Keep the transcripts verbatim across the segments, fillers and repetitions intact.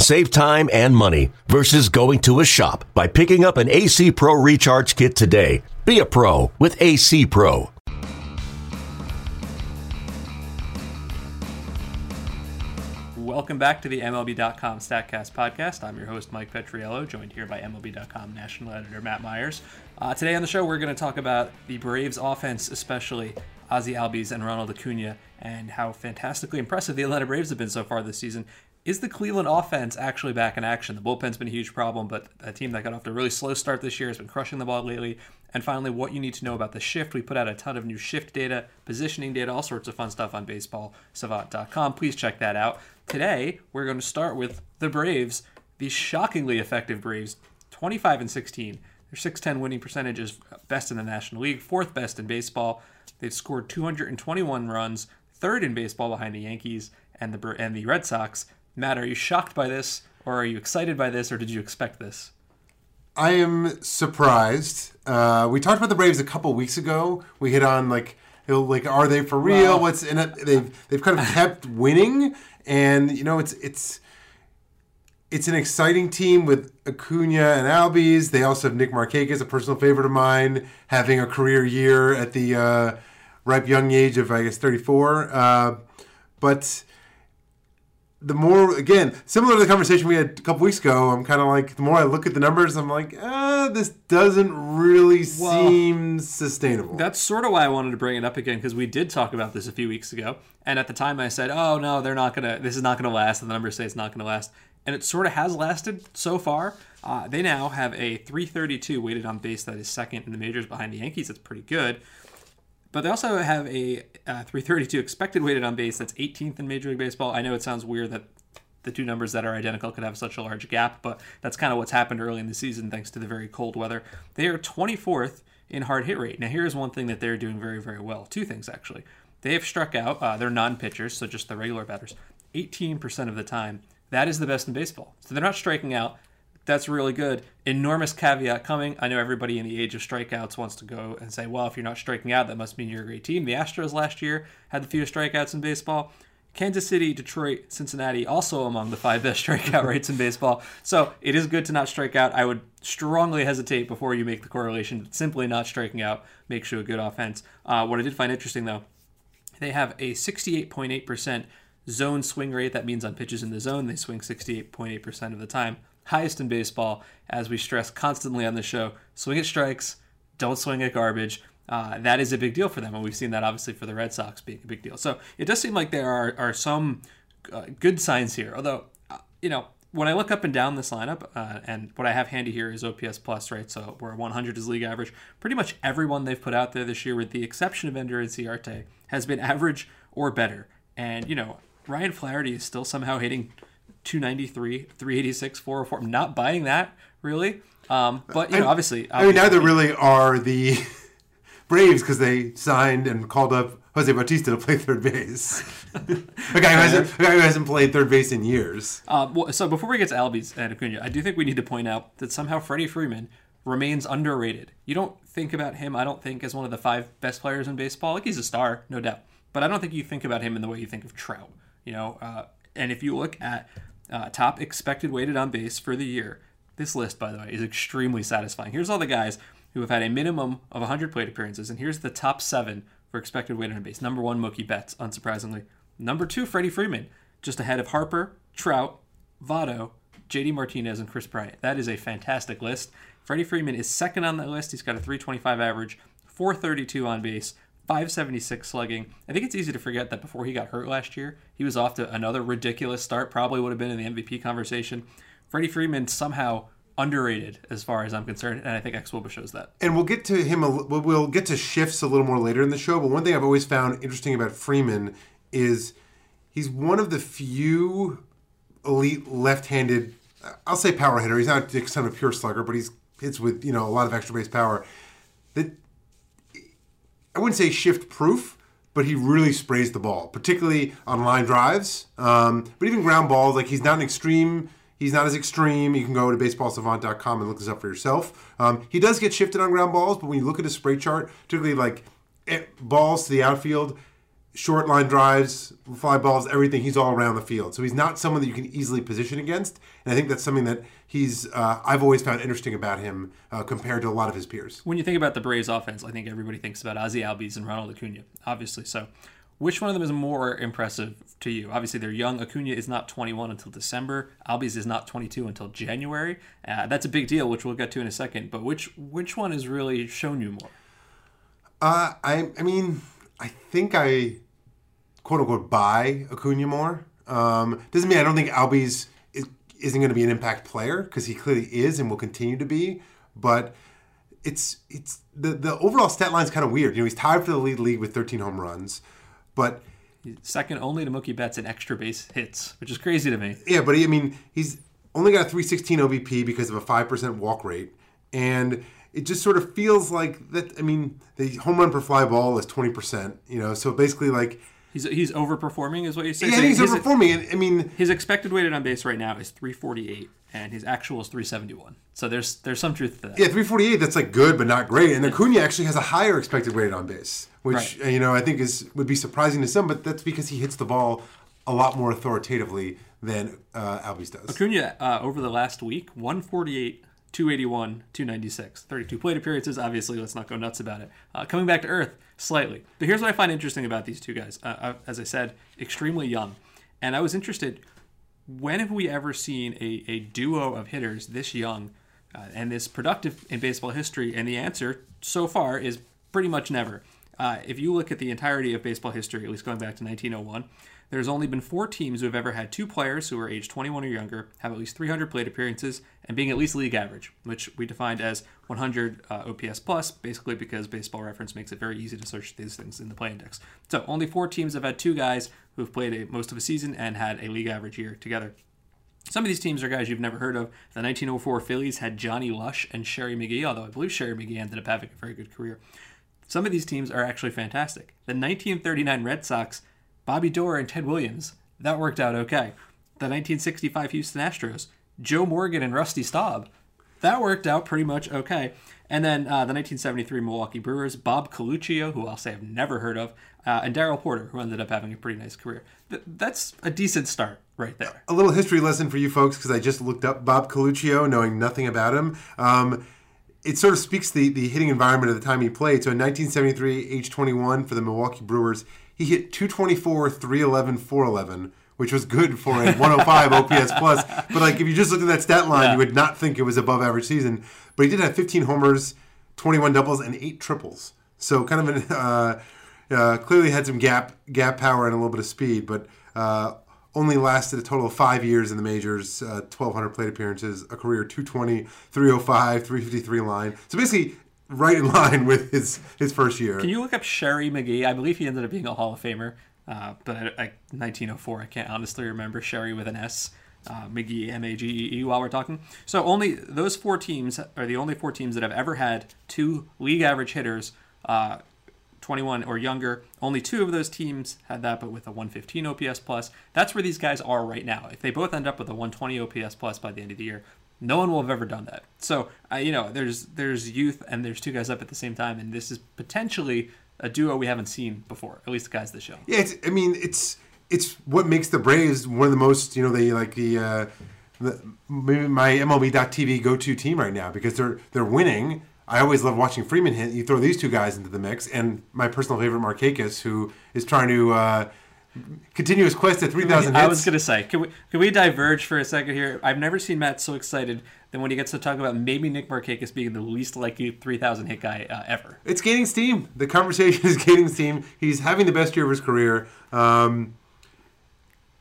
Save time and money versus going to a shop by picking up an A C Pro Recharge Kit today. Be a pro with A C Pro. Welcome back to the M L B dot com Statcast podcast. I'm your host, Mike Petriello, joined here by M L B dot com national editor Matt Myers. Uh, today on the show, we're going to talk about the Braves offense, especially Ozzie Albies and Ronald Acuña, and how fantastically impressive the Atlanta Braves have been so far this season. Is the Cleveland offense actually back in action? The bullpen's been a huge problem, but a team that got off to a really slow start this year has been crushing the ball lately. And finally, what you need to know about the shift. We put out a ton of new shift data, positioning data, all sorts of fun stuff on baseball savant dot com. Please check that out. Today, we're going to start with the Braves, the shockingly effective Braves, twenty-five and sixteen. Their six ten winning percentage is best in the National League, fourth best in baseball. They've scored two hundred twenty-one runs, third in baseball behind the Yankees and the and the Red Sox. Matt, are you shocked by this, or are you excited by this, or did you expect this? I am surprised. Uh, we talked about the Braves a couple weeks ago. We hit on like, like, are they for real? Well, What's in it? They've they've kind of kept winning, and you know it's it's it's an exciting team with Acuña and Albies. They also have Nick Markakis, a personal favorite of mine, having a career year at the uh, ripe young age of I guess thirty-four. Uh, but the more, again, similar to the conversation we had a couple weeks ago, I'm kind of like, the more I look at the numbers, I'm like, ah, this doesn't really well, seem sustainable. That's sort of why I wanted to bring it up again, because we did talk about this a few weeks ago. And at the time I said, oh, no, they're not going to, this is not going to last. And the numbers say it's not going to last. And it sort of has lasted so far. Uh, they now have a three thirty-two weighted on base that is second in the majors behind the Yankees. That's pretty good. But they also have a uh, three thirty-two expected weighted on base that's eighteenth in Major League Baseball. I know it sounds weird that the two numbers that are identical could have such a large gap, but that's kind of what's happened early in the season thanks to the very cold weather. They are twenty-fourth in hard hit rate. Now, here's one thing that they're doing very, very well. Two things, actually. They have struck out, uh, they're non-pitchers, so just the regular batters, eighteen percent of the time. That is the best in baseball. So they're not striking out. That's really good. Enormous caveat coming. I know everybody in the age of strikeouts wants to go and say, well, if you're not striking out, that must mean you're a great team. The Astros last year had the fewest strikeouts in baseball. Kansas City, Detroit, Cincinnati, also among the five best strikeout rates in baseball. So it is good to not strike out. I would strongly hesitate before you make the correlation. Simply not striking out makes you a good offense. Uh, what I did find interesting, though, they have a sixty-eight point eight percent zone swing rate. That means on pitches in the zone, they swing sixty-eight point eight percent of the time. Highest in baseball, as we stress constantly on the show. Swing at strikes, don't swing at garbage. Uh, that is a big deal for them, and we've seen that obviously for the Red Sox being a big deal. So it does seem like there are, are some uh, good signs here. Although, uh, you know, when I look up and down this lineup, uh, and what I have handy here is O P S plus, right? So where one hundred is league average. Pretty much everyone they've put out there this year, with the exception of Ender Inciarte, has been average or better. And, you know, Ryan Flaherty is still somehow hitting two ninety-three, three eighty-six, four oh four. I'm not buying that, really. Um, but, you know, obviously... I mean, neither really are the Braves, because they signed and called up Jose Bautista to play third base. a, guy who hasn't, a guy who hasn't played third base in years. Uh, well, so before we get to Albies and Acuña, I do think we need to point out that somehow Freddie Freeman remains underrated. You don't think about him, I don't think, as one of the five best players in baseball. Like, he's a star, no doubt. But I don't think you think about him in the way you think of Trout. You know, uh, and if you look at... Uh, top expected weighted on base for the year. This list, by the way, is extremely satisfying. Here's all the guys who have had a minimum of one hundred plate appearances, and here's the top seven for expected weighted on base. Number one, Mookie Betts, unsurprisingly. Number two, Freddie Freeman, just ahead of Harper, Trout, Votto, J D Martinez, and Chris Bryant. That is a fantastic list. Freddie Freeman is second on that list. He's got a three twenty-five average, four thirty-two on base, five seventy-six slugging. I think it's easy to forget that before he got hurt last year, he was off to another ridiculous start. Probably would have been in the M V P conversation. Freddie Freeman somehow underrated, as far as I'm concerned, and I think Ex Wilba shows that. And we'll get to him. A, we'll get to shifts a little more later in the show. But one thing I've always found interesting about Freeman is he's one of the few elite left-handed. I'll say power hitter. He's not just kind of a pure slugger, but he's hits with you know a lot of extra base power. That. I wouldn't say shift-proof, but he really sprays the ball, particularly on line drives. Um, but even ground balls, like he's not an extreme, he's not as extreme. You can go to baseball savant dot com and look this up for yourself. Um, he does get shifted on ground balls, but when you look at his spray chart, particularly like it, balls to the outfield, short line drives, fly balls, everything, he's all around the field. So he's not someone that you can easily position against. And I think that's something that he's, uh, I've always found interesting about him uh, compared to a lot of his peers. When you think about the Braves offense, I think everybody thinks about Ozzie Albies and Ronald Acuña, obviously. So which one of them is more impressive to you? Obviously, they're young. Acuña is not twenty-one until December. Albies is not twenty-two until January. Uh, that's a big deal, which we'll get to in a second. But which, which one has really shown you more? Uh, I, I mean, I think I... quote-unquote, buy Acuña more. Um, doesn't mean I don't think Albies is, isn't going to be an impact player, because he clearly is and will continue to be. But it's it's the, the overall stat line is kind of weird. You know, he's tied for the lead league with thirteen home runs, but he's second only to Mookie Betts in extra base hits, which is crazy to me. Yeah, but he, I mean, he's only got a three sixteen O B P because of a five percent walk rate. And it just sort of feels like that, I mean, the home run per fly ball is twenty percent, you know, so basically like... He's he's overperforming, is what you say. Yeah, so he's his, overperforming. I mean, his expected weighted on base right now is three forty-eight, and his actual is three seventy-one. So there's there's some truth to that. Yeah, three forty-eight. That's like good, but not great. And Acuña actually has a higher expected weighted on base, which right. you know I think is would be surprising to some, but that's because he hits the ball a lot more authoritatively than uh, Albies does. Acuña uh, over the last week, one forty-eight. two eighty-one, two ninety-six, thirty-two plate appearances. Obviously, let's not go nuts about it. Uh, coming back to earth slightly. But here's what I find interesting about these two guys. Uh, I, as I said, extremely young. And I was interested, when have we ever seen a, a duo of hitters this young uh, and this productive in baseball history? And the answer so far is pretty much never. Uh, if you look at the entirety of baseball history, at least going back to nineteen oh one, there's only been four teams who have ever had two players who are age twenty-one or younger, have at least three hundred plate appearances, and being at least league average, which we defined as one hundred uh, O P S plus, basically because Baseball Reference makes it very easy to search these things in the play index. So only four teams have had two guys who have played a, most of a season and had a league average year together. Some of these teams are guys you've never heard of. The nineteen oh four Phillies had Johnny Lush and Sherry Magee, although I believe Sherry Magee ended up having a very good career. Some of these teams are actually fantastic. The nineteen thirty-nine Red Sox, Bobby Dorr and Ted Williams, that worked out okay. The nineteen sixty-five Houston Astros, Joe Morgan and Rusty Staub, that worked out pretty much okay. And then uh, the nineteen seventy-three Milwaukee Brewers, Bob Coluccio, who I'll say I've never heard of, uh, and Darryl Porter, who ended up having a pretty nice career. Th- that's a decent start right there. A little history lesson for you folks, because I just looked up Bob Coluccio, knowing nothing about him. Um, It sort of speaks the, the hitting environment at the time he played. So in nineteen seventy-three, age twenty-one for the Milwaukee Brewers, he hit two twenty-four, three eleven, four eleven, which was good for a one oh five O P S plus. But like if you just looked at that stat line, yeah. you would not think it was above average season. But he did have fifteen homers, twenty-one doubles, and eight triples. So kind of an uh, uh, clearly had some gap gap power and a little bit of speed, but uh, only lasted a total of five years in the majors, uh, twelve hundred plate appearances, a career two twenty, three oh five, three fifty-three line. So basically right in line with his, his first year. Can you look up Sherry Magee? I believe he ended up being a Hall of Famer, uh, but I, I, nineteen oh four, I can't honestly remember Sherry with an S. Uh, Magee, M A G E E, while we're talking. So only those four teams are the only four teams that have ever had two league average hitters uh twenty-one or younger. Only two of those teams had that, but with a one fifteen O P S plus. That's where these guys are right now. If they both end up with a one twenty O P S plus by the end of the year, no one will have ever done that. So, uh, you know, there's there's youth and there's two guys up at the same time, and this is potentially a duo we haven't seen before, at least the guys this show. Yeah, it's, I mean, it's it's what makes the Braves one of the most, you know, they like the, uh, the maybe my M L B dot T V go-to team right now, because they're they're winning. I always love watching Freeman hit. You throw these two guys into the mix, and my personal favorite, Markakis, who is trying to uh, continue his quest at three thousand hits. I was going to say, can we can we diverge for a second here? I've never seen Matt so excited than when he gets to talk about maybe Nick Markakis being the least likely three thousand hit guy uh, ever. It's gaining steam. The conversation is gaining steam. He's having the best year of his career. Um,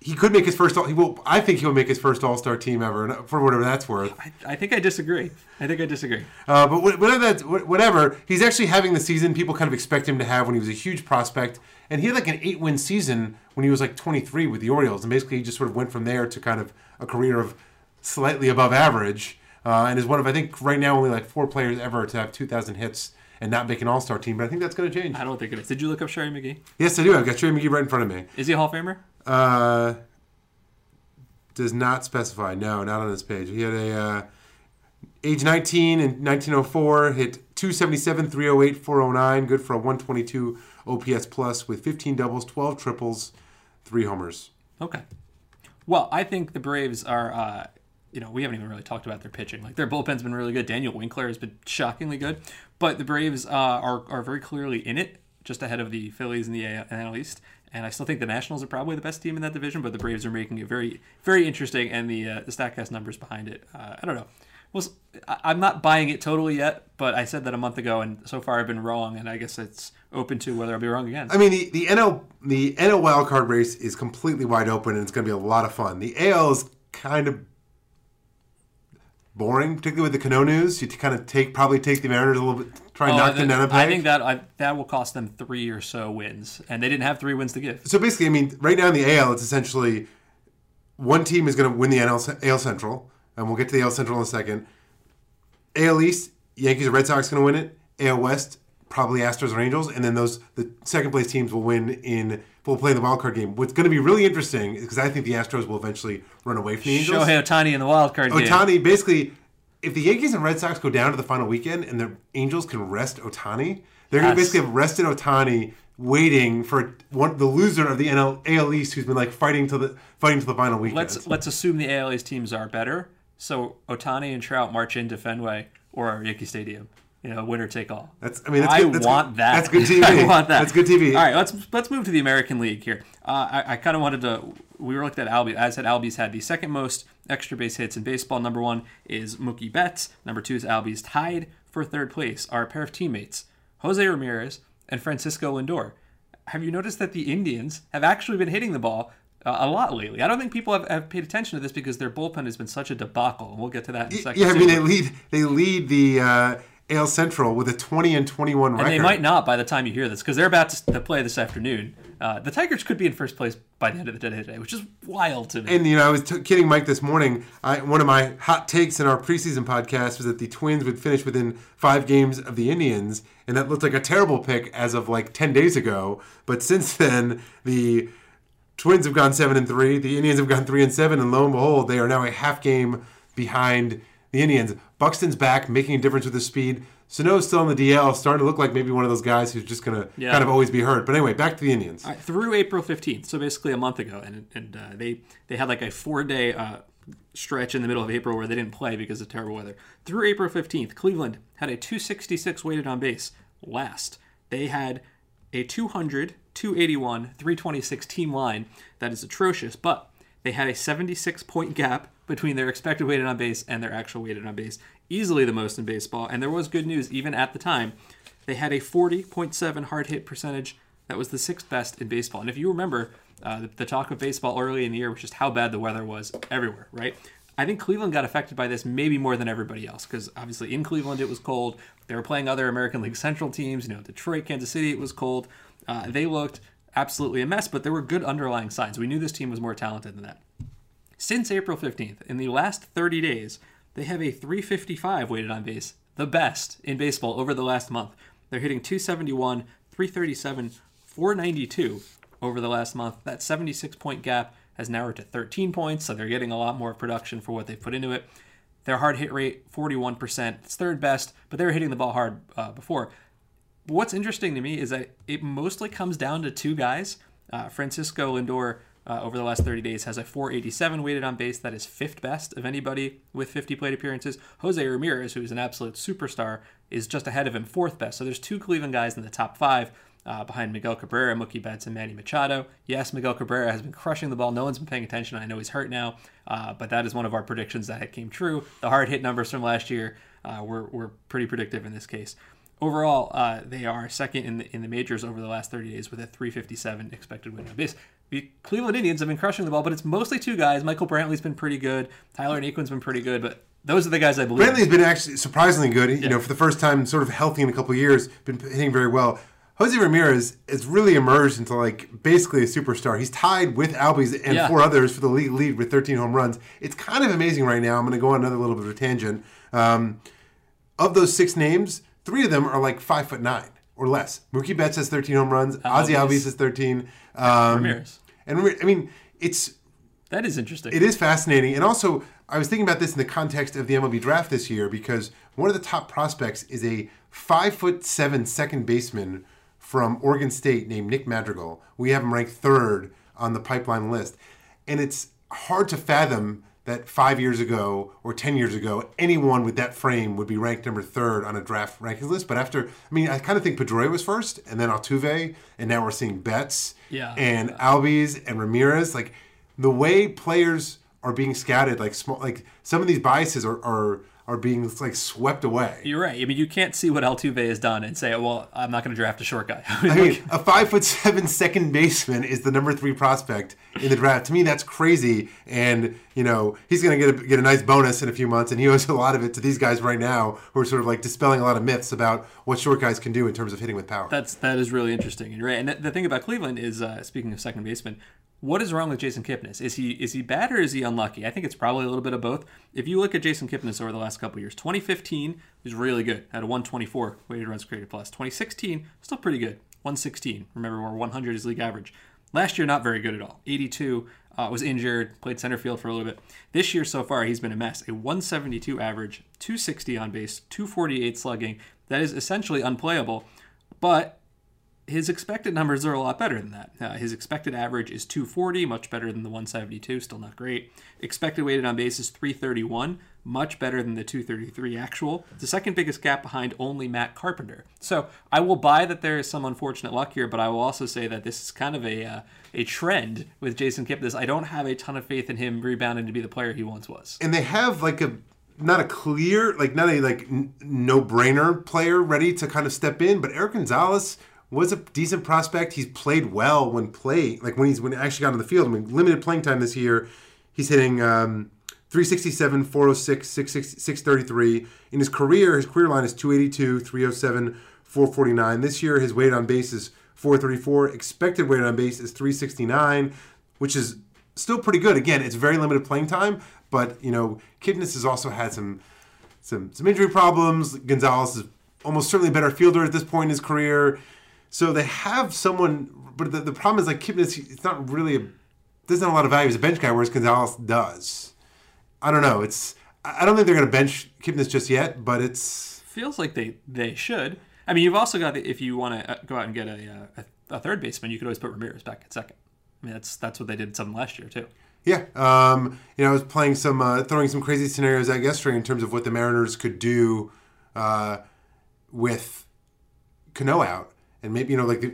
He could make his first. All, he will. I think he will make his first All-Star team ever, for whatever that's worth. I, I think I disagree. I think I disagree. Uh, but whatever that's whatever, he's actually having the season people kind of expect him to have when he was a huge prospect, and he had like an eight-win season when he was like twenty-three with the Orioles, and basically he just sort of went from there to kind of a career of slightly above average, uh, and is one of I think right now only like four players ever to have two thousand hits and not make an all-star team, but I think that's going to change. I don't think it is. Did you look up Sherry Magee? Yes, I do. I've got Sherry Magee right in front of me. Is he a Hall of Famer? Uh, does not specify. No, not on this page. He had a uh, age nineteen in nineteen oh four, hit two seventy-seven, three oh eight, four oh nine, good for a one twenty-two O P S plus with fifteen doubles, twelve triples, three homers. Okay. Well, I think the Braves are, uh, you know, we haven't even really talked about their pitching. Like, their bullpen's been really good. Daniel Winkler has been shockingly good. But the Braves uh, are, are very clearly in it, just ahead of the Phillies in the A L East. And I still think the Nationals are probably the best team in that division, but the Braves are making it very, very interesting, and the, uh, the Statcast numbers behind it, uh, I don't know. Well, I'm not buying it totally yet, but I said that a month ago, and so far I've been wrong, and I guess it's open to whether I'll be wrong again. I mean, the the N L the N L wildcard race is completely wide open, and it's going to be a lot of fun. The A L is kind of boring, particularly with the Cano news. You kind of take probably take the Mariners a little bit, try and oh, knock them down a peg. I think that I, that will cost them three or so wins, and they didn't have three wins to give. So basically, I mean, right now in the A L, it's essentially one team is going to win the N L, A L Central. And we'll get to the A L Central in a second. A L East, Yankees or Red Sox going to win it. A L West, probably Astros or Angels. And then those the second-place teams will win in will play in the wildcard game. What's going to be really interesting is because I think the Astros will eventually run away from the Angels. Shohei Ohtani in the wildcard game. Ohtani, basically, if the Yankees and Red Sox go down to the final weekend and the Angels can rest Ohtani, they're yes. going to basically have rested Ohtani waiting for one, the loser of the N L, A L East who's been like fighting to the fighting to the final weekend. Let's, let's assume the A L East teams are better. So Ohtani and Trout march into Fenway or Yankee Stadium, you know, winner take all. That's I mean, that's I good, that's want good, that. That's good T V. I want that. That's good T V. All right, let's let's move to the American League here. Uh, I, I kind of wanted to. We were looked at Albies. As had Albies had the second most extra base hits in baseball. Number one is Mookie Betts. Number two is Albies. Tied for third place are a pair of teammates, Jose Ramirez and Francisco Lindor. Have you noticed that the Indians have actually been hitting the ball? Uh, a lot lately. I don't think people have, have paid attention to this because their bullpen has been such a debacle, and we'll get to that in a second. Yeah, I mean, they lead they lead the uh, A L Central with a twenty and twenty-one record. And they might not by the time you hear this because they're about to play this afternoon. Uh, the Tigers could be in first place by the end of the day today, which is wild to me. And, you know, I was t- kidding Mike this morning. I, one of my hot takes in our preseason podcast was that the Twins would finish within five games of the Indians, and that looked like a terrible pick as of, like, ten days ago. But since then, the Twins have gone seven and three. The Indians have gone three and seven, and lo and behold, they are now a half game behind the Indians. Buxton's back, making a difference with his speed. Sano's still on the D L, starting to look like maybe one of those guys who's just going to yeah. kind of always be hurt. But anyway, back to the Indians. All right, through April fifteenth, so basically a month ago, and and uh, they they had like a four day uh, stretch in the middle of April where they didn't play because of terrible weather. Through April fifteenth, Cleveland had a two sixty-six weighted on base last. They had a two hundred. two eighty-one, three twenty-six team line. That is atrocious, but they had a seventy-six point gap between their expected weighted on base and their actual weighted on base, easily the most in baseball. And there was good news even at the time. They had a forty point seven hard hit percentage. That was the sixth best in baseball. And if you remember, uh, the, the talk of baseball early in the year was just how bad the weather was everywhere, right? I think Cleveland got affected by this maybe more than everybody else because obviously in Cleveland it was cold. They were playing other American League Central teams, you know, Detroit, Kansas City, it was cold. Uh, they looked absolutely a mess, but there were good underlying signs. We knew this team was more talented than that. Since April fifteenth, in the last thirty days, they have a three fifty-five weighted on base, the best in baseball over the last month. They're hitting two seventy-one, three thirty-seven, four ninety-two over the last month. That seventy-six point gap has narrowed to thirteen points, so they're getting a lot more production for what they've put into it. Their hard hit rate, forty-one percent. It's third best, but they were hitting the ball hard uh, before. But what's interesting to me is that it mostly comes down to two guys. Uh, Francisco Lindor, uh, over the last thirty days, has a four eighty-seven weighted on base. That is fifth best of anybody with fifty plate appearances. Jose Ramirez, who is an absolute superstar, is just ahead of him, fourth best. So there's two Cleveland guys in the top five uh, behind Miguel Cabrera, Mookie Betts, and Manny Machado. Yes, Miguel Cabrera has been crushing the ball. No one's been paying attention. I know he's hurt now, uh, but that is one of our predictions that came true. The hard hit numbers from last year uh, were, were pretty predictive in this case. Overall, uh, they are second in the in the majors over the last thirty days with a three fifty-seven expected weighted on base. The Cleveland Indians have been crushing the ball, but it's mostly two guys. Michael Brantley's been pretty good. Tyler Naquin's been pretty good, but those are the guys I believe. Brantley's been actually surprisingly good. You yeah. know, for the first time, sort of healthy in a couple of years, been hitting very well. Jose Ramirez has really emerged into like basically a superstar. He's tied with Albies and yeah. four others for the league lead with thirteen home runs. It's kind of amazing right now. I'm going to go on another little bit of a tangent. Um, of those six names, three of them are like five foot nine or less. Mookie Betts has thirteen home runs. Ozzie Albies has thirteen. Um, Ramirez. And I mean, it's that is interesting. It is fascinating, and also I was thinking about this in the context of the M L B draft this year because one of the top prospects is a five foot seven second baseman from Oregon State named Nick Madrigal. We have him ranked third on the pipeline list, and it's hard to fathom that five years ago or ten years ago, anyone with that frame would be ranked number third on a draft rankings list. But after, I mean, I kind of think Pedroia was first, and then Altuve, and now we're seeing Betts yeah, and yeah. Albies and Ramirez. Like the way players are being scouted, like small, like some of these biases are are, are being like swept away. You're right. I mean, you can't see what Altuve has done and say, oh, well, I'm not going to draft a short guy. I mean, I mean a five foot seven second baseman is the number three prospect in the draft. To me, that's crazy. And, you know, he's going to get a, get a nice bonus in a few months. And he owes a lot of it to these guys right now who are sort of like dispelling a lot of myths about what short guys can do in terms of hitting with power. That's, that is really interesting. And you're right. And th- the thing about Cleveland is, uh, speaking of second baseman, what is wrong with Jason Kipnis? Is he is he bad or is he unlucky? I think it's probably a little bit of both. If you look at Jason Kipnis over the last couple of years, twenty fifteen he was really good, had a one twenty-four weighted runs created plus. twenty sixteen still pretty good, one sixteen Remember, where one hundred is league average. Last year, not very good at all. eighty-two uh, was injured, played center field for a little bit. This year so far, he's been a mess. A one seventy-two average, two sixty on base, two forty-eight slugging. That is essentially unplayable, but his expected numbers are a lot better than that. Uh, his expected average is two forty much better than the one seventy-two still not great. Expected weighted on base is three thirty-one much better than the two thirty-three actual. It's the second biggest gap behind only Matt Carpenter. So I will buy that there is some unfortunate luck here, but I will also say that this is kind of a uh, a trend with Jason Kipnis. I don't have a ton of faith in him rebounding to be the player he once was. And they have like a not a clear, like not a like n- no-brainer player ready to kind of step in, but Eric Gonzalez was a decent prospect. He's played well when played, like when he's when he actually got on the field. I mean, limited playing time this year. He's hitting um, three sixty-seven four oh six six thirty-three In his career, his career line is two eighty-two three oh seven four forty-nine This year, his weight on base is four thirty-four Expected weight on base is three sixty-nine which is still pretty good. Again, it's very limited playing time, but you know, Kipnis has also had some some some injury problems. Gonzalez is almost certainly a better fielder at this point in his career. So they have someone, but the, the problem is like Kipnis, it's not really, a, there's not a lot of value as a bench guy, whereas Gonzalez does. I don't know. It's I don't think they're going to bench Kipnis just yet, but it's... Feels like they, they should. I mean, you've also got, the, if you want to go out and get a, a a third baseman, you could always put Ramirez back at second. I mean, that's that's what they did some last year, too. Yeah. Um, you know, I was playing some, uh, throwing some crazy scenarios out yesterday in terms of what the Mariners could do uh, with Cano out. And maybe, you know, like, the,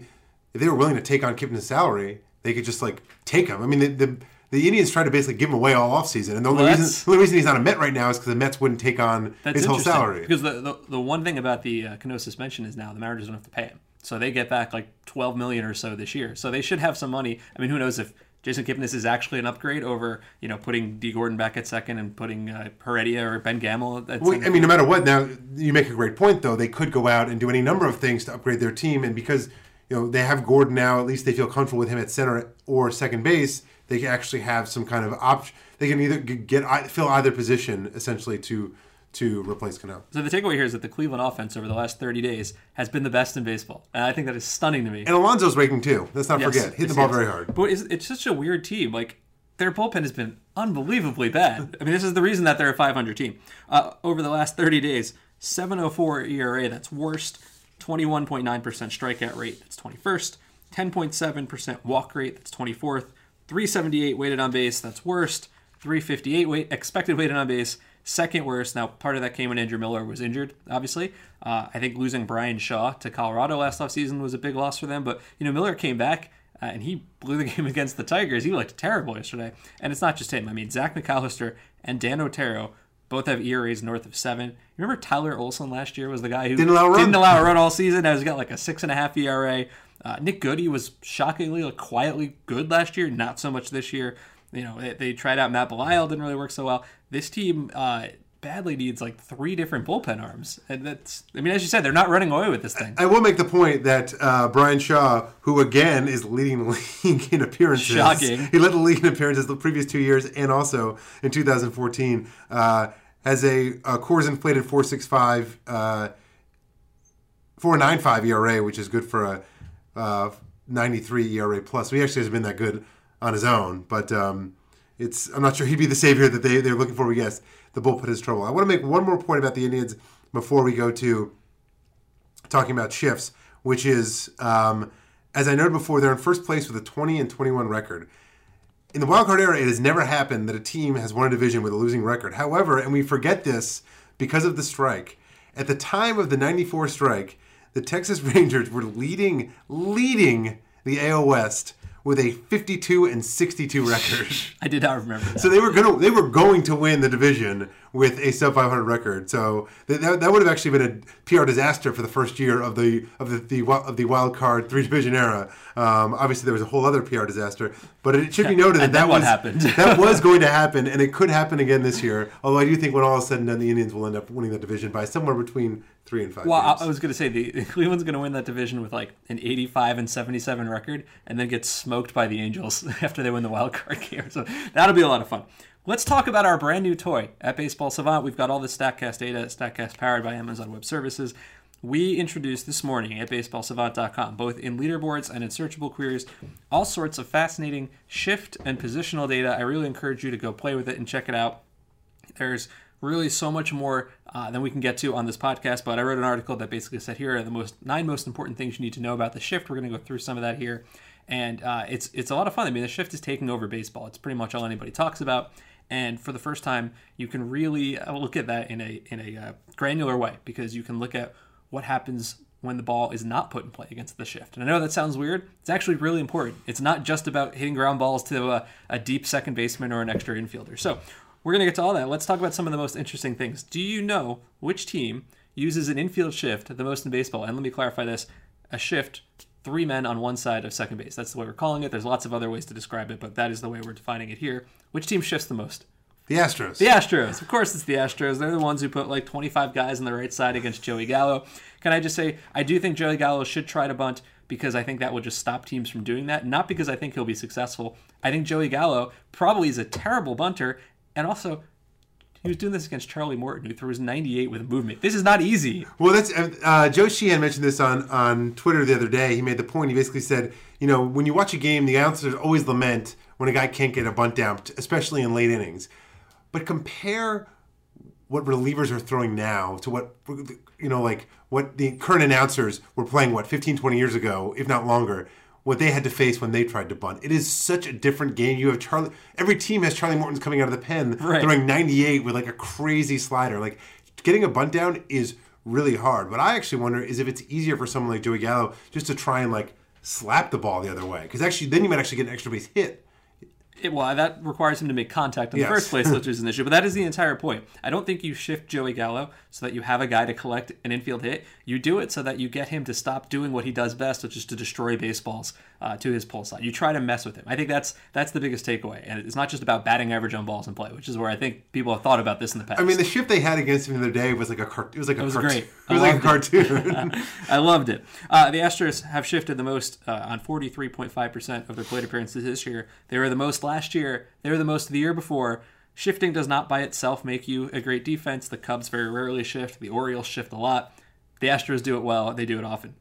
if they were willing to take on Kipnis' salary, they could just, like, take him. I mean, the the, the Indians tried to basically give him away all offseason. And the only, well, reason, the only reason he's not a Met right now is because the Mets wouldn't take on his whole salary. Because the, the the one thing about the uh, Cano suspension is now the Mariners don't have to pay him. So they get back, like, twelve million dollars or so this year. So they should have some money. I mean, who knows if Jason Kipnis is actually an upgrade over, you know, putting Dee Gordon back at second and putting uh, Heredia or Ben Gamel at well, second. I mean, no matter what, now you make a great point, though. They could go out and do any number of things to upgrade their team. And because, you know, they have Gordon now, at least they feel comfortable with him at center or second base, they can actually have some kind of option. They can either get fill either position, essentially, to to replace Cano. So the takeaway here is that the Cleveland offense over the last thirty days has been the best in baseball. And I think that is stunning to me. And Alonso's raking too. Let's not yes, forget. Hit the ball yes. very hard. But it's, it's such a weird team. Like, their bullpen has been unbelievably bad. I mean, this is the reason that they're a five hundred team. Uh, over the last thirty days, seven point oh four E R A, that's worst. twenty-one point nine percent strikeout rate, that's twenty-first. ten point seven percent walk rate, that's twenty-fourth. three seventy-eight weighted on base, that's worst. three fifty-eight weight expected weighted on base, second worst. Now, part of that came when Andrew Miller was injured, obviously. Uh, I think losing Brian Shaw to Colorado last offseason was a big loss for them. But, you know, Miller came back, uh, and he blew the game against the Tigers. He looked terrible yesterday. And it's not just him. I mean, Zach McAllister and Dan Otero both have E R As north of seven. Remember Tyler Olson last year was the guy who didn't allow a run, didn't allow a run all season. Now he's got like a six point five E R A. Uh, Nick Goody was shockingly, like, quietly good last year. Not so much this year. You know, they, they tried out Matt Belisle, didn't really work so well. This team uh, badly needs like three different bullpen arms. And that's, I mean, as you said, they're not running away with this thing. I, I will make the point that uh, Brian Shaw, who again is leading the league in appearances. Shocking. He led the league in appearances the previous two years and also in twenty fourteen uh, has a, a Coors inflated four sixty-five uh, four point nine five E R A, which is good for a uh, ninety-three E R A plus. So he actually hasn't been that good on his own, but um, it's I'm not sure he'd be the savior that they, they're looking for. We guess the bullpen has trouble. I want to make one more point about the Indians before we go to talking about shifts, which is, um, as I noted before, they're in first place with a twenty and twenty-one record. In the wildcard era, it has never happened that a team has won a division with a losing record. However, and we forget this because of the strike, at the time of the ninety-four strike, the Texas Rangers were leading leading the A L West with a fifty-two and sixty-two record. I did not remember that. So they were going to they were going to win the division with a sub five hundred record. So that that would have actually been a P R disaster for the first year of the of the, the of the wild card three division era. Um, obviously there was a whole other P R disaster, but it should be noted that that, that was happened. that was going to happen, and it could happen again this year. Although I do think when all is said and done, the Indians will end up winning that division by somewhere between three and five. Well, games. I was going to say the Cleveland's going to win that division with like an eighty-five and seventy-seven record, and then get smoked by the Angels after they win the wild card game. So that'll be a lot of fun. Let's talk about our brand new toy at Baseball Savant. We've got all the Statcast data, Statcast powered by Amazon Web Services. We introduced this morning at baseball savant dot com, both in leaderboards and in searchable queries, all sorts of fascinating shift and positional data. I really encourage you to go play with it and check it out. There's really so much more uh, than we can get to on this podcast, but I wrote an article that basically said here are the most nine most important things you need to know about the shift. We're going to go through some of that here, and uh, it's it's a lot of fun. I mean, the shift is taking over baseball. It's pretty much all anybody talks about, and for the first time, you can really look at that in a in a uh, granular way, because you can look at what happens when the ball is not put in play against the shift. And I know that sounds weird. It's actually really important. It's not just about hitting ground balls to a, a deep second baseman or an extra infielder. So we're going to get to all that. Let's talk about some of the most interesting things. Do you know which team uses an infield shift the most in baseball? And let me clarify this. A shift, three men on one side of second base. That's the way we're calling it. There's lots of other ways to describe it, but that is the way we're defining it here. Which team shifts the most? The Astros. The Astros. Of course it's the Astros. They're the ones who put like twenty-five guys on the right side against Joey Gallo. Can I just say, I do think Joey Gallo should try to bunt, because I think that will just stop teams from doing that. Not because I think he'll be successful. I think Joey Gallo probably is a terrible bunter. And also, he was doing this against Charlie Morton, who throws ninety-eight with a movement. This is not easy. Well, that's uh, Joe Sheehan mentioned this on, on Twitter the other day. He made the point. He basically said, you know, when you watch a game, the announcers always lament when a guy can't get a bunt down, especially in late innings. But compare what relievers are throwing now to what, you know, like what the current announcers were playing, what, fifteen, twenty years ago, if not longer, what they had to face when they tried to bunt. It is such a different game. You have Charlie. Every team has Charlie Morton's coming out of the pen, right, throwing ninety-eight with like a crazy slider. Like getting a bunt down is really hard. What I actually wonder is if it's easier for someone like Joey Gallo just to try and like slap the ball the other way, because actually then you might actually get an extra base hit. It, well, that requires him to make contact in the yes. first place, which is an issue. But that is the entire point. I don't think you shift Joey Gallo so that you have a guy to collect an infield hit. You do it so that you get him to stop doing what he does best, which is to destroy baseballs uh, to his pull side. You try to mess with him. I think that's that's the biggest takeaway. And it's not just about batting average on balls in play, which is where I think people have thought about this in the past. I mean, the shift they had against him the other day was like a cartoon. It was like a it was cartoon. Great. It was I like a cartoon. I loved it. Uh, the Astros have shifted the most uh, on forty-three point five percent of their plate appearances this year. They were the most last year. They were the most the year before. Shifting does not by itself make you a great defense. The Cubs very rarely shift. The Orioles shift a lot. The Astros do it well. They do it often.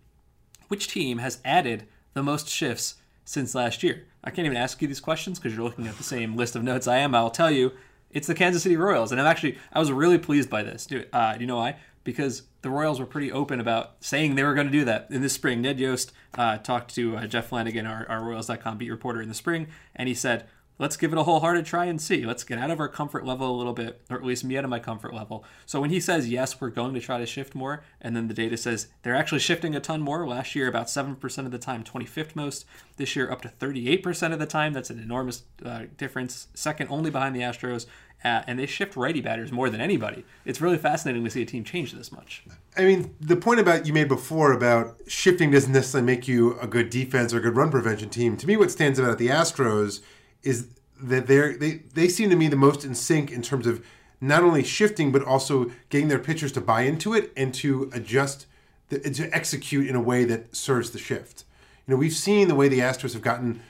Which team has added the most shifts since last year? I can't even ask you these questions because you're looking at the same list of notes I am. I'll tell you, it's the Kansas City Royals. And I'm actually, I was really pleased by this. Do uh, you know why? Because the Royals were pretty open about saying they were going to do that in this spring. Ned Yost uh, talked to uh, Jeff Flanagan, our, our Royals dot com beat reporter in the spring, and he said, let's give it a wholehearted try and see. Let's get out of our comfort level a little bit, or at least me out of my comfort level. So when he says, yes, we're going to try to shift more, and then the data says they're actually shifting a ton more. Last year, about seven percent of the time, twenty-fifth most. This year, up to thirty-eight percent of the time. That's an enormous uh, difference, second only behind the Astros. Uh, and they shift righty batters more than anybody. It's really fascinating to see a team change this much. I mean, the point about you made before about shifting doesn't necessarily make you a good defense or a good run prevention team. To me, what stands out at the Astros is that they're, they they seem to me the most in sync in terms of not only shifting but also getting their pitchers to buy into it and to adjust, the, to execute in a way that serves the shift. You know, we've seen the way the Astros have gotten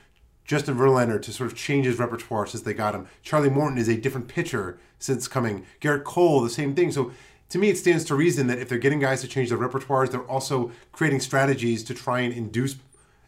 Justin Verlander to sort of change his repertoire since they got him. Charlie Morton is a different pitcher since coming. Garrett Cole, the same thing. So to me, it stands to reason that if they're getting guys to change their repertoires, they're also creating strategies to try and induce,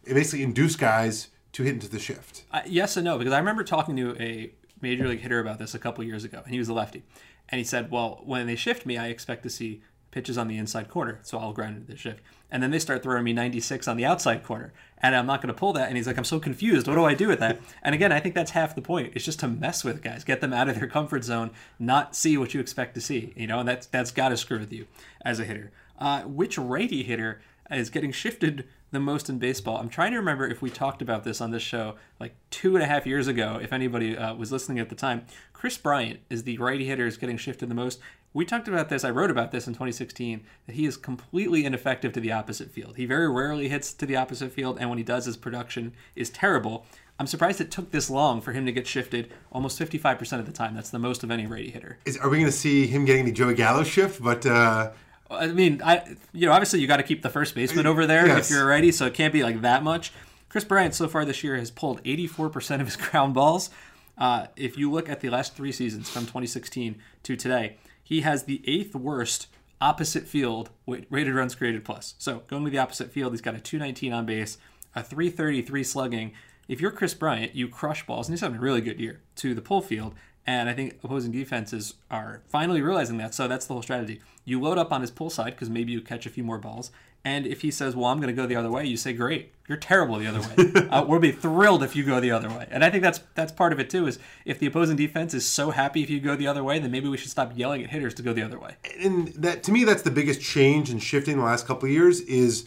basically induce guys to hit into the shift. Uh, yes and no, because I remember talking to a major league hitter about this a couple years ago, and he was a lefty. And he said, well, when they shift me, I expect to see pitches on the inside corner, so I'll grind into the shift. And then they start throwing me ninety-six on the outside corner, and I'm not going to pull that. And he's like, I'm so confused. What do I do with that? And again, I think that's half the point. It's just to mess with guys, get them out of their comfort zone, not see what you expect to see. You know, and that's, that's got to screw with you as a hitter. Uh, which righty hitter is getting shifted the most in baseball? I'm trying to remember if we talked about this on this show like two and a half years ago, if anybody uh, was listening at the time. Chris Bryant is the righty hitter is getting shifted the most. We talked about this, I wrote about this in twenty sixteen, that he is completely ineffective to the opposite field. He very rarely hits to the opposite field, and when he does, his production is terrible. I'm surprised it took this long for him to get shifted almost fifty-five percent of the time. That's the most of any righty hitter. Is, are we going to see him getting the Joey Gallo shift? But uh... I mean, I you know, obviously you got to keep the first baseman over there yes. if you're a righty, so it can't be like that much. Chris Bryant so far this year has pulled eighty-four percent of his ground balls. Uh, if you look at the last three seasons from twenty sixteen to today, he has the eighth worst opposite field rated runs created plus. So going to the opposite field, he's got a two nineteen on base, a three thirty-three slugging. If you're Chris Bryant, you crush balls, and he's having a really good year, to the pull field. And I think opposing defenses are finally realizing that. So that's the whole strategy. You load up on his pull side because maybe you catch a few more balls. And if he says, well, I'm going to go the other way, you say, great, you're terrible the other way. uh, we'll be thrilled if you go the other way. And I think that's that's part of it, too, is if the opposing defense is so happy if you go the other way, then maybe we should stop yelling at hitters to go the other way. And that, to me, that's the biggest change and shifting the last couple of years is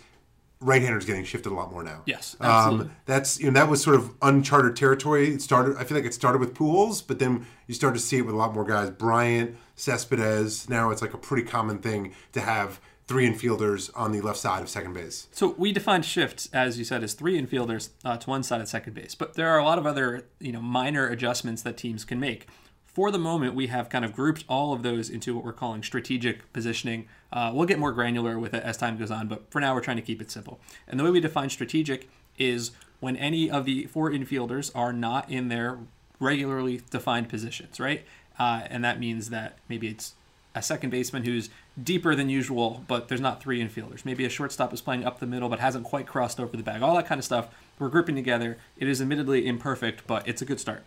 right-handers getting shifted a lot more now. Yes, absolutely. Um, that's you know that was sort of uncharted territory. It started. I feel like it started with Pujols, but then you start to see it with a lot more guys. Bryant, Cespedes. Now it's like a pretty common thing to have three infielders on the left side of second base. So we define shifts, as you said, as three infielders uh, to one side of second base. But there are a lot of other you know minor adjustments that teams can make. For the moment, we have kind of grouped all of those into what we're calling strategic positioning. Uh, we'll get more granular with it as time goes on, but for now, we're trying to keep it simple. And the way we define strategic is when any of the four infielders are not in their regularly defined positions, right? Uh, and that means that maybe it's a second baseman who's deeper than usual, but there's not three infielders. Maybe a shortstop is playing up the middle but hasn't quite crossed over the bag. All that kind of stuff we're grouping together. It is admittedly imperfect, but it's a good start.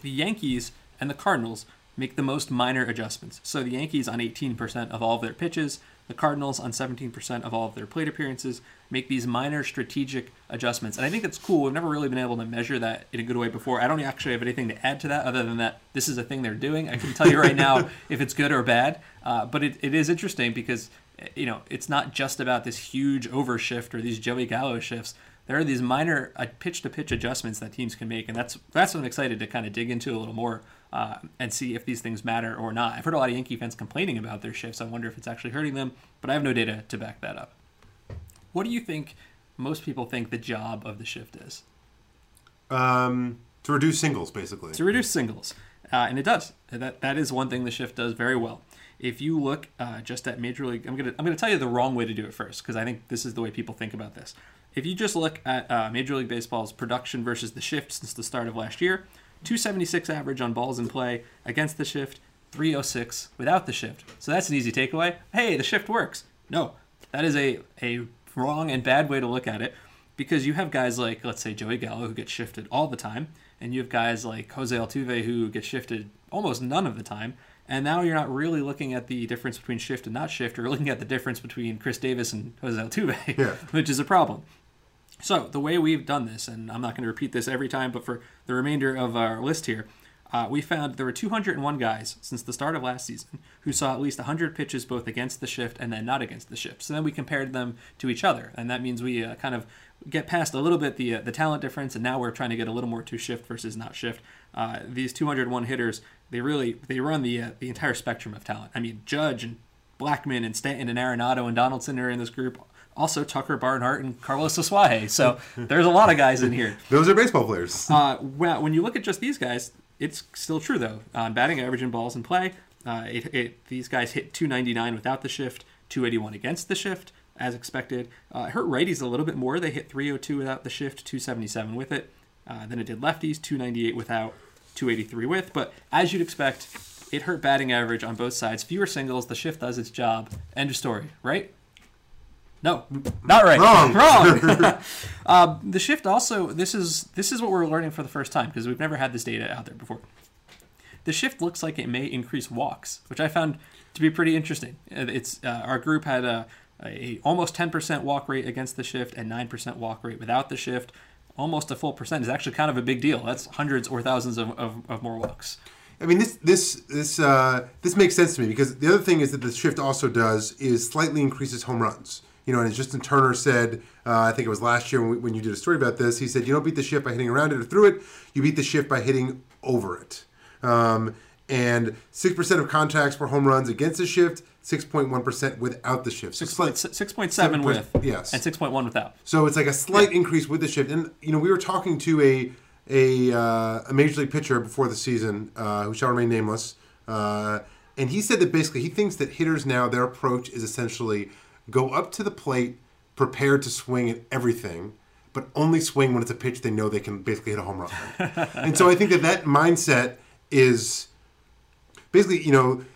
The Yankees and the Cardinals make the most minor adjustments. So the Yankees on eighteen percent of all of their pitches, the Cardinals on seventeen percent of all of their plate appearances, make these minor strategic adjustments. And I think that's cool. We've never really been able to measure that in a good way before. I don't actually have anything to add to that other than that this is a thing they're doing. I can tell you right now if it's good or bad. Uh, but it, it is interesting because you know it's not just about this huge overshift or these Joey Gallo shifts. There are these minor pitch-to-pitch adjustments that teams can make, and that's that's what I'm excited to kind of dig into a little more uh, and see if these things matter or not. I've heard a lot of Yankee fans complaining about their shifts. I wonder if it's actually hurting them, but I have no data to back that up. What do you think most people think the job of the shift is? Um, to reduce singles, basically. To reduce singles, uh, and it does. That that is one thing the shift does very well. If you look uh, just at Major League, I'm gonna I'm gonna tell you the wrong way to do it first because I think this is the way people think about this. If you just look at uh, Major League Baseball's production versus the shift since the start of last year, two seventy-six average on balls in play against the shift, three oh six without the shift. So that's an easy takeaway. Hey, the shift works. No, that is a, a wrong and bad way to look at it because you have guys like, let's say, Joey Gallo who gets shifted all the time, and you have guys like Jose Altuve who get shifted almost none of the time. And now you're not really looking at the difference between shift and not shift. You're looking at the difference between Chris Davis and Jose Altuve, yeah. which is a problem. So the way we've done this, and I'm not going to repeat this every time, but for the remainder of our list here, uh, we found there were two hundred one guys since the start of last season who saw at least one hundred pitches both against the shift and then not against the shift. So then we compared them to each other, and that means we uh, kind of get past a little bit the uh, the talent difference, and now we're trying to get a little more to shift versus not shift. Uh, these two hundred one hitters, they really they run the uh, the entire spectrum of talent. I mean, Judge and Blackman and Stanton and Arenado and Donaldson are in this group. Also Tucker Barnhart and Carlos Asuaje. So there's a lot of guys in here. Those are baseball players. uh, well, when you look at just these guys, it's still true though. On batting average and balls in play, uh, it, it, these guys hit two ninety-nine without the shift, two eighty-one against the shift, as expected. Uh, it hurt righties a little bit more. They hit three oh two without the shift, two seventy-seven with it. Uh, then it did lefties, two ninety-eight without, two eighty-three with. But as you'd expect, It hurt batting average on both sides. Fewer singles. The shift does its job. End of story. Right? No, not right. Wrong. Wrong. uh, the shift also, this is this is what we're learning for the first time because we've never had this data out there before. The shift looks like it may increase walks, which I found to be pretty interesting. It's uh, our group had a, a almost ten percent walk rate against the shift and nine percent walk rate without the shift. Almost a full percent is actually kind of a big deal. That's hundreds or thousands of, of, of more walks. I mean, this this this uh, this makes sense to me because the other thing is that the shift also does is slightly increases home runs. You know, and as Justin Turner said, uh, I think it was last year when, we, when you did a story about this, he said, you don't beat the shift by hitting around it or through it. You beat the shift by hitting over it. Um, and six percent of contacts were home runs against the shift, six point one percent without the shift. So six point seven with, yes, and six point one without. So it's like a slight yeah. increase with the shift. And, you know, we were talking to a a, uh, a major league pitcher before the season uh, who shall remain nameless. Uh, and he said that basically he thinks that hitters now, their approach is essentially – go up to the plate, prepared to swing at everything, but only swing when it's a pitch they know they can basically hit a home run. And so I think that that mindset is basically, you know,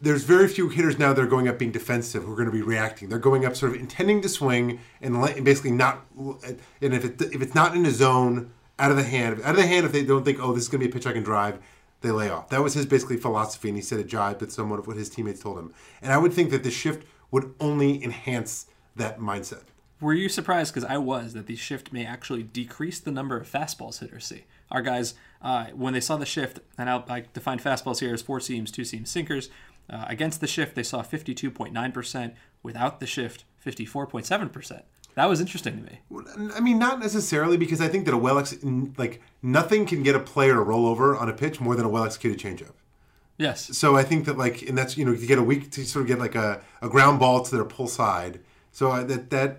there's very few hitters now that are going up being defensive who are going to be reacting. They're going up sort of intending to swing and basically not, and if it, if it's not in the zone, out of the hand, out of the hand if they don't think, oh, this is going to be a pitch I can drive, they lay off. That was his basically philosophy, and he said it jived with somewhat of what his teammates told him. And I would think that the shift would only enhance that mindset. Were you surprised, because I was, that the shift may actually decrease the number of fastballs hitters see? Our guys, uh, when they saw the shift, and I'll, I define fastballs here as four seams, two seam sinkers, uh, against the shift, they saw fifty-two point nine percent. Without the shift, fifty-four point seven percent. That was interesting to me. I mean, not necessarily, because I think that a well ex- like nothing can get a player to roll over on a pitch more than a well-executed changeup. Yes. So I think that, like, and that's, you know, you get a week to sort of get, like, a, a ground ball to their pull side. So I, that that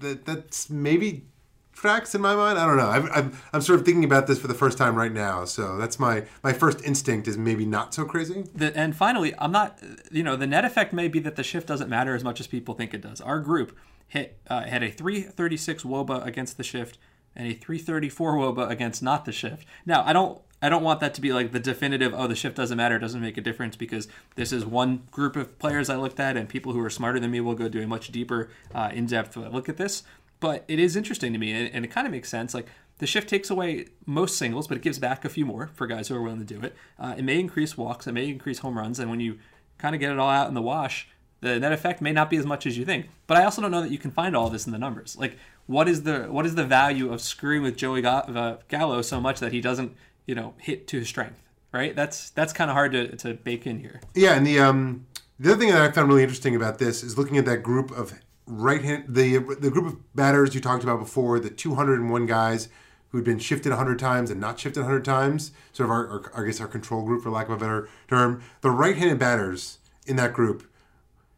that that's maybe tracks in my mind. I don't know. I'm, I'm, I'm sort of thinking about this for the first time right now. So that's my, my first instinct is maybe not so crazy. The, and finally, I'm not, you know, the net effect may be that the shift doesn't matter as much as people think it does. Our group hit uh, had a three thirty-six wOBA against the shift and a three thirty-four wOBA against not the shift. Now, I don't. I don't want that to be like the definitive, oh, the shift doesn't matter, it doesn't make a difference, because this is one group of players I looked at, and people who are smarter than me will go do a much deeper, uh, in-depth look at this. But it is interesting to me, and, and it kind of makes sense. Like, the shift takes away most singles, but it gives back a few more for guys who are willing to do it. Uh, it may increase walks, it may increase home runs, and when you kind of get it all out in the wash, the net effect may not be as much as you think. But I also don't know that you can find all this in the numbers. Like, what is the what is the value of screwing with Joey Gallo so much that he doesn't, you know, hit to his strength, right? That's that's kind of hard to, to bake in here. Yeah, and the um, the other thing that I found really interesting about this is looking at that group of right hand, the the group of batters you talked about before, the two hundred one guys who'd been shifted one hundred times and not shifted one hundred times, sort of our, our I guess our control group, for lack of a better term. The right-handed batters in that group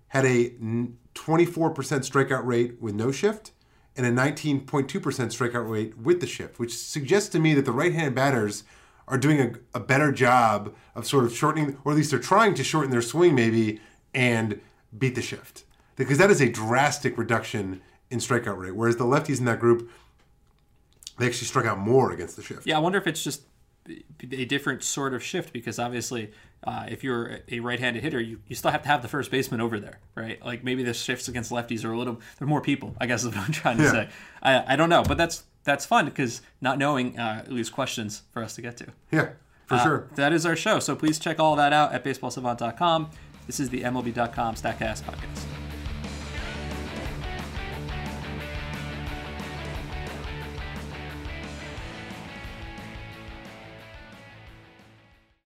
had a twenty-four percent strikeout rate with no shift and a nineteen point two percent strikeout rate with the shift, which suggests to me that the right-handed batters are doing a, a better job of sort of shortening, or at least they're trying to shorten their swing maybe and beat the shift. Because that is a drastic reduction in strikeout rate, whereas the lefties in that group, they actually struck out more against the shift. Yeah, I wonder if it's just a different sort of shift, because obviously uh, if you're a right-handed hitter, you, you still have to have the first baseman over there, right? Like maybe the shifts against lefties are a little, there are more people, I guess is what I'm trying to yeah. say. I, I don't know, but that's that's fun because not knowing uh, leaves questions for us to get to. Yeah, for uh, sure. That is our show, so please check all that out at baseball savant dot com. This is the M L B dot com Statcast podcast.